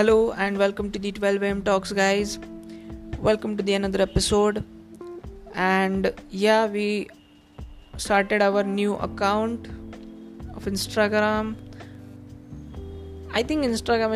Hello and welcome to the 12 AM talks, guys. Welcome to the another episode. And yeah, we started our new account of Instagram. I think Instagram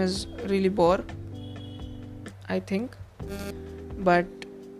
is really bore, I think, but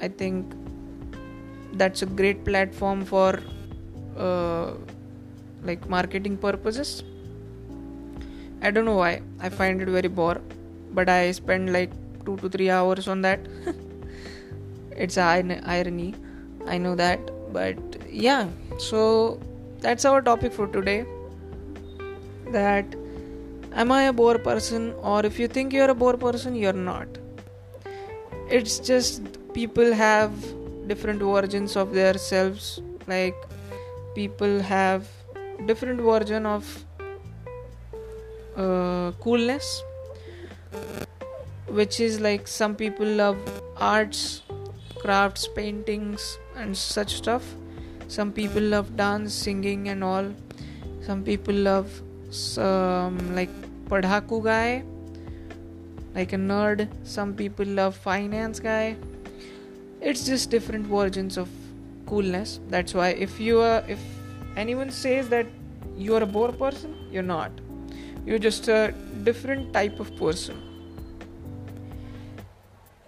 I think that's a great platform for marketing purposes. I don't know why I find it very bore, but I spend 2 to 3 hours on that. It's an irony, I know that, but yeah, so that's our topic for today, that am I a bore person? Or if you think you're a bore person, you're not. It's just people have different versions of their selves. Like, people have different version of coolness, which is like some people love arts, crafts, paintings and such stuff. Some people love dance, singing and all. Some people love some padhaku guy, like a nerd. Some people love finance guy. It's just different versions of coolness. That's why if anyone says that you are a bore person, you're not. You're just a different type of person.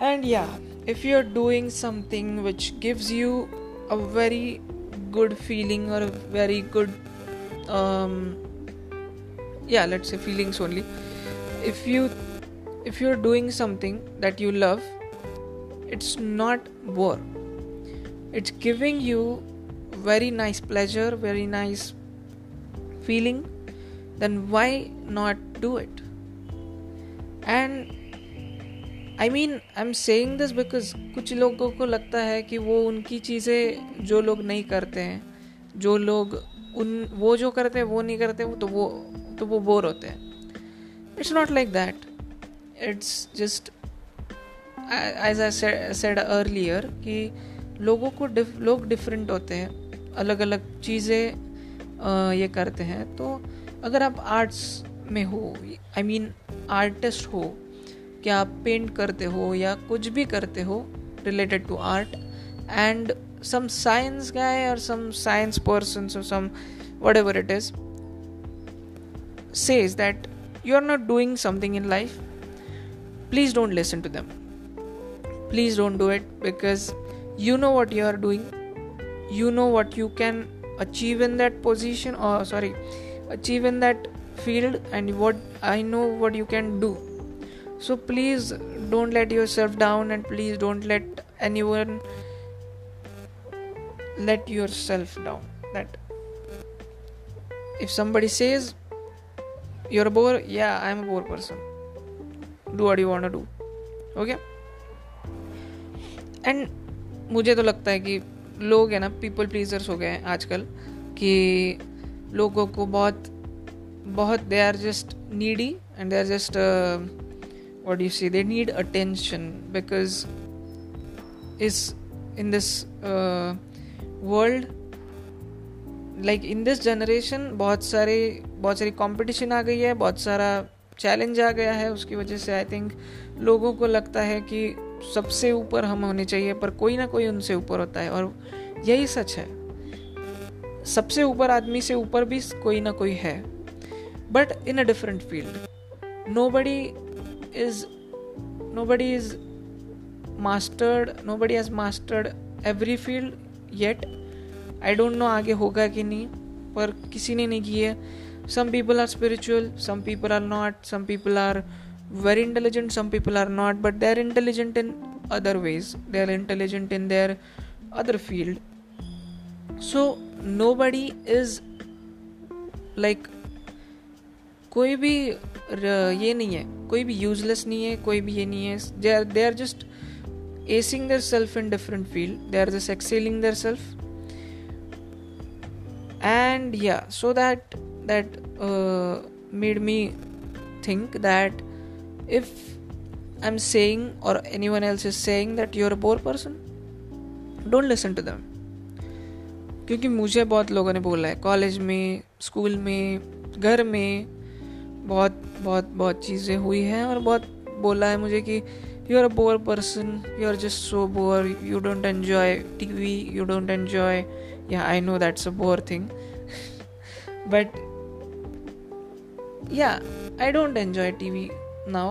And yeah, if you're doing something which gives you a very good feeling or a very good let's say feelings only, if you're doing something that you love, it's not bore. It's giving you very nice pleasure, very nice feeling, then why not do it? And I mean, I'm saying this because कुछ लोगों को लगता है कि वो उनकी चीज़ें जो लोग नहीं करते हैं, जो लोग वो जो करते हैं वो नहीं करते, तो वो बोर होते हैं. It's not like that. It's just as I said earlier कि लोगों को लोग different होते हैं, अलग अलग चीज़ें ये करते हैं. तो अगर आप arts में हो, I mean artist हो, क्या आप पेंट करते हो या कुछ भी करते हो related to art, and some science guy or some science person or some whatever it is says that you are not doing something in life, please don't listen to them. Please don't do it, because you know what you are doing, you know what you can achieve in that position, or achieve in that field, and what I know what you can do. So please don't let yourself down, and please don't let anyone let yourself down. That if somebody says you're a bore, yeah, I'm a bore person. Do what you want to do. Okay? And मुझे तो लगता है कि लोग हैं ना, people pleasers हो गए हैं आजकल, कि लोगों को बहुत they are just needy and they are just they need attention, because is in this world, like in this generation, बहुत सारी competition आ गई है, बहुत सारा challenge आ गया है. उसकी वजह से I think लोगों को लगता है कि सबसे ऊपर हम होने चाहिए, पर कोई ना कोई उनसे ऊपर होता है, और यही सच है. सबसे ऊपर आदमी से ऊपर भी कोई ना कोई है, but in a different field. Nobody is mastered, nobody has mastered every field yet. I don't know आगे होगा कि नहीं, पर किसी ने नहीं की है. Some people are spiritual, some people are not, some people are very intelligent, some people are not, but they are intelligent in other ways. They are intelligent in their other field. So nobody is कोई भी ये नहीं है, कोई भी useless नहीं है, कोई भी ये नहीं है. They are just acing their self in different field. They are just excelling their self. And yeah, so that made me think that if I'm saying or anyone else is saying that you're a bore person, don't listen to them. क्योंकि मुझे बहुत लोगों ने बोला है, college में, school में, घर में, बहुत चीज़ें हुई हैं और बहुत बोला है मुझे कि you are a bore person, you are just so bore, you don't enjoy TV, you don't enjoy, yeah I know that's a bore thing but yeah, I don't enjoy TV now.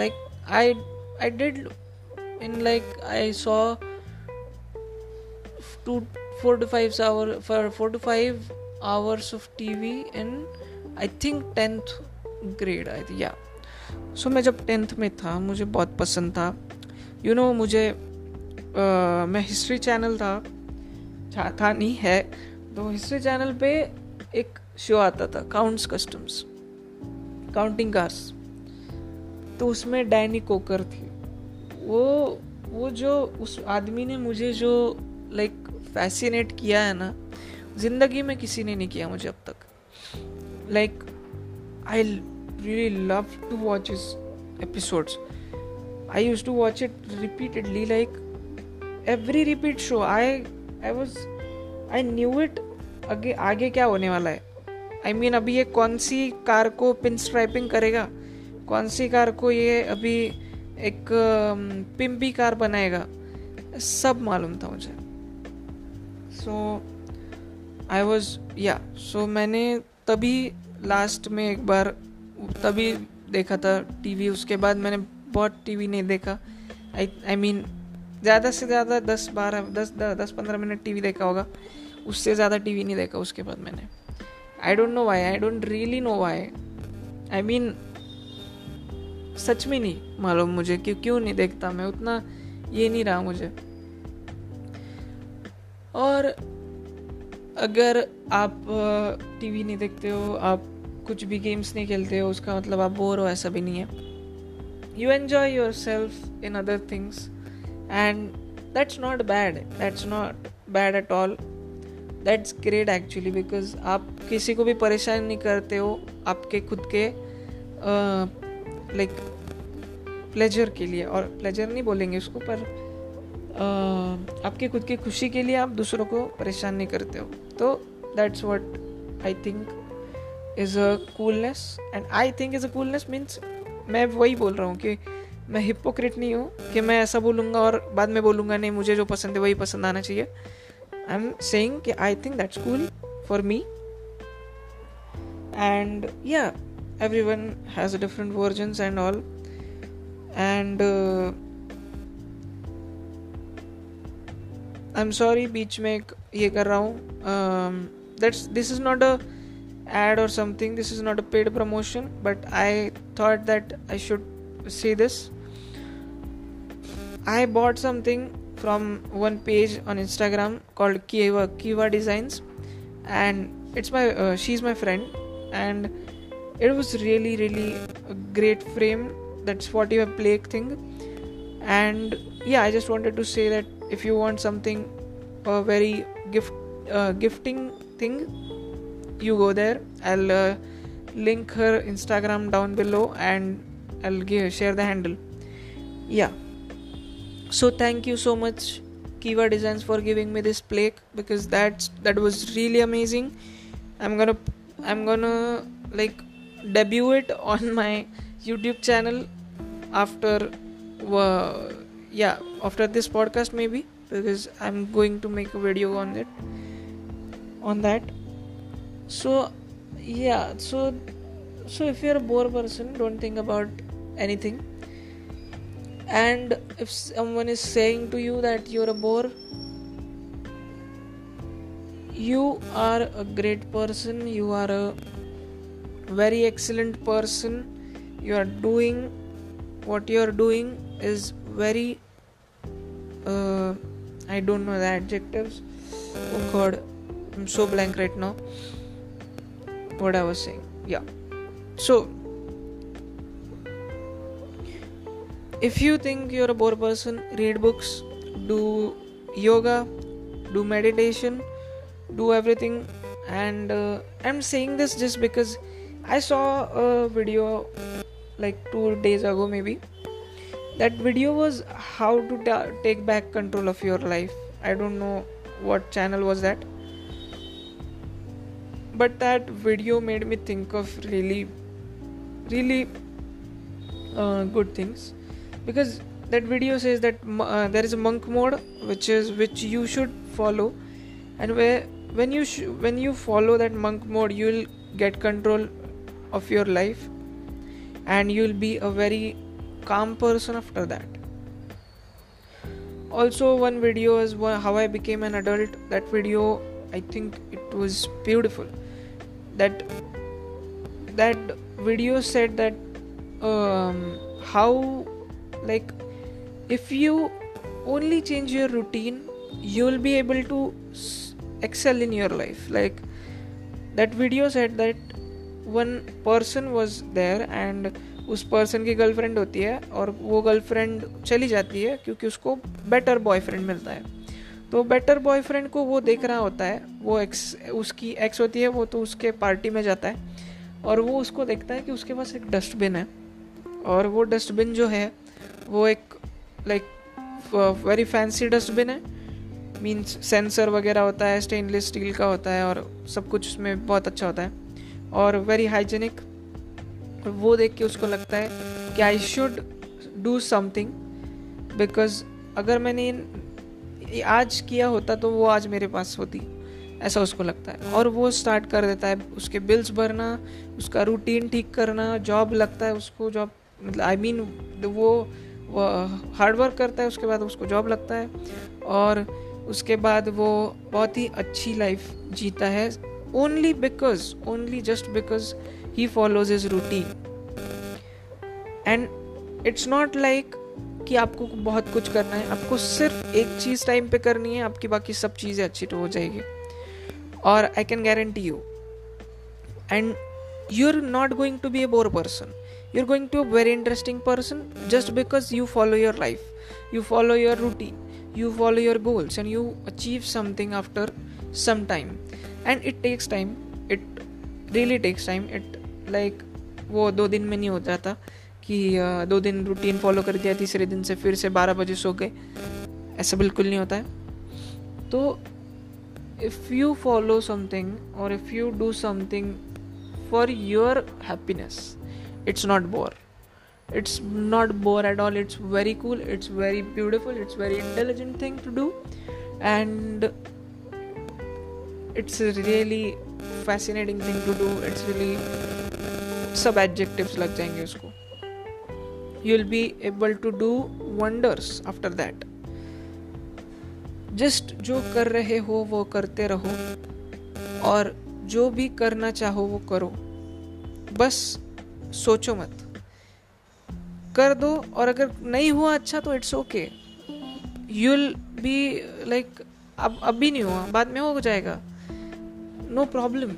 Like I did in like I saw 4 to 5 hours of TV in I think 10th grade. Yeah. So मैं जब 10th में था मुझे बहुत पसंद था, you know, मुझे मैं हिस्ट्री चैनल था नहीं है तो हिस्ट्री चैनल पे एक शो आता था काउंट्स कस्टम्स काउंटिंग कार्स, तो उसमें डैनी कोकर थी. वो जो उस आदमी ने मुझे जो लाइक फैसिनेट किया है ना जिंदगी में किसी ने नहीं किया मुझे अब तक. Like I really love to watch his episodes. I used to watch it repeatedly like every repeat show. I knew it आगे क्या होने वाला है. I mean, अभी ये कौन सी कार को पिन स्ट्राइपिंग करेगा, कौन सी कार को ये अभी एक पिम्पी कार बनाएगा, सब मालूम था मुझे. सो मैंने तभी लास्ट में एक बार तभी देखा था टीवी. उसके बाद मैंने बहुत टीवी नहीं देखा. I mean, ज़्यादा से ज़्यादा 10-15 मिनट टीवी देखा होगा, उससे ज़्यादा टीवी नहीं देखा उसके बाद मैंने. I don't really know why. I mean, सच में नहीं मालूम मुझे कि क्यों नहीं देखता मैं. उतना ये नहीं रहा मुझे. और अगर आप टीवी नहीं देखते हो, आप कुछ भी गेम्स नहीं खेलते हो, उसका मतलब आप बोर हो, ऐसा भी नहीं है. You enjoy yourself in other things and that's not bad at all. That's great actually, because आप किसी को भी परेशान नहीं करते हो आपके खुद के like pleasure के लिए. और pleasure नहीं बोलेंगे उसको, पर आपके खुद की खुशी के लिए आप दूसरों को परेशान नहीं करते हो. तो that's what I think is a coolness, and I think is a coolness means मैं वही बोल रहा हूँ कि मैं हिपोक्रेट नहीं हूँ कि मैं ऐसा बोलूँगा और बाद में बोलूँगा नहीं मुझे जो पसंद है वही पसंद आना चाहिए. I'm saying I think that's cool for me, and yeah, everyone has different versions and all, and I'm sorry बीच में ये कर रहा हूँ. This is not a ad or something. This is not a paid promotion, but I thought that I should say this. I bought something from one page on Instagram called Kiva Designs, and it's she's my friend, and it was really really a great frame. That's what you have plague thing, and yeah, I just wanted to say that if you want something a very gifting thing, you go there. I'll link her Instagram down below, and I'll share the handle. Yeah. So thank you so much Kiva Designs for giving me this plaque, because that was really amazing. I'm gonna like debut it on my YouTube channel after this podcast maybe, because I'm going to make a video on that. So if you're a bored person, don't think about anything. And if someone is saying to you that you're a bore, you are a great person, you are a very excellent person, you are doing what you're doing is very, I don't know the adjectives, oh god, I'm so blank right now, what I was saying, yeah, so, if you think you're a bored person, read books, do yoga, do meditation, do everything. And I'm saying this just because I saw a video like 2 days ago maybe. That video was how to take back control of your life. I don't know what channel was that. But that video made me think of really really good things, because that video says that there is a monk mode which you should follow, and where when you follow that monk mode, you'll get control of your life and you'll be a very calm person after that. Also, one video is how I became an adult. That video, I think it was beautiful. That video said that how, like, if you only change your routine, you'll be able to excel in your life. Like, that video said that one person was there and उस person की girlfriend होती है और वो girlfriend चली जाती है क्योंकि उसको बेटर बॉयफ्रेंड मिलता है. तो बेटर बॉयफ्रेंड को वो देख रहा होता है, वो उसकी एक्स होती है, वो तो उसके पार्टी में जाता है और वो उसको देखता है कि उसके पास एक डस्टबिन है और वो डस्टबिन जो है वो एक लाइक वेरी फैंसी डस्टबिन है, मीन्स सेंसर वगैरह होता है, स्टेनलेस स्टील का होता है और सब कुछ उसमें बहुत अच्छा होता है और वेरी हाइजीनिक. वो देख के उसको लगता है कि I should do something, because अगर मैंने आज किया होता तो वो आज मेरे पास होती, ऐसा उसको लगता है. और वो स्टार्ट कर देता है उसके बिल्स भरना, उसका रूटीन ठीक करना, जॉब लगता है उसको, जॉब मतलब वो हार्ड वर्क करता है, उसके बाद उसको जॉब लगता है और उसके बाद वो बहुत ही अच्छी लाइफ जीता है only just because he follows his routine. And it's not like कि आपको बहुत कुछ करना है, आपको सिर्फ एक चीज़ टाइम पे करनी है, आपकी बाकी सब चीज़ें अच्छी तो हो जाएगी. और I can guarantee you, and you're not going to be a bored person. You're going to be a very interesting person just because you follow your life, you follow your routine, you follow your goals, and you achieve something after some time. And it takes time, it really takes time. It like वो 2 दिन में नहीं हो जाता कि 2 दिन routine follow कर दिया, तीसरे दिन से फिर से 12 बजे सो गए, ऐसा बिल्कुल नहीं होता है. तो इफ़ यू फॉलो समथिंग और if you do something for your happiness, it's not bore at all. It's very cool, it's very beautiful, it's very intelligent thing to do, and it's a really fascinating thing to do. It's really sub adjectives lag jayenge usko. You'll be able to do wonders after that. Just jo kar rahe ho wo karte raho aur jo bhi karna chaho wo karo, bas socho mat, कर दो. और अगर नहीं हुआ अच्छा तो it's okay, you'll be like अब भी नहीं हुआ, बाद में हो जाएगा, no problem.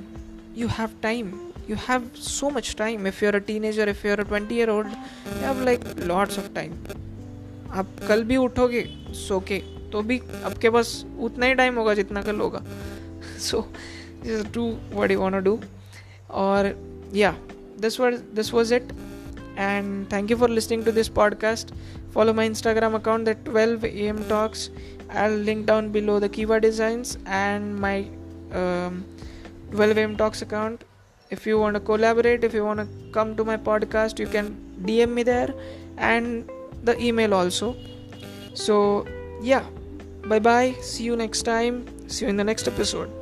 You have time, you have so much time. If you're a teenager, if you're a 20-year-old, you have like lots of time. आप कल भी उठोगे सो के तो भी आपके पास उतना ही टाइम होगा जितना कल होगा. So do what you want to do. और yeah this was it. And thank you for listening to this podcast. Follow my Instagram account, the 12 AM Talks. I'll link down below the Kiva Designs and my 12 AM Talks account. If you want to collaborate, if you want to come to my podcast, you can DM me there and the email also. So yeah, bye bye. See you next time. See you in the next episode.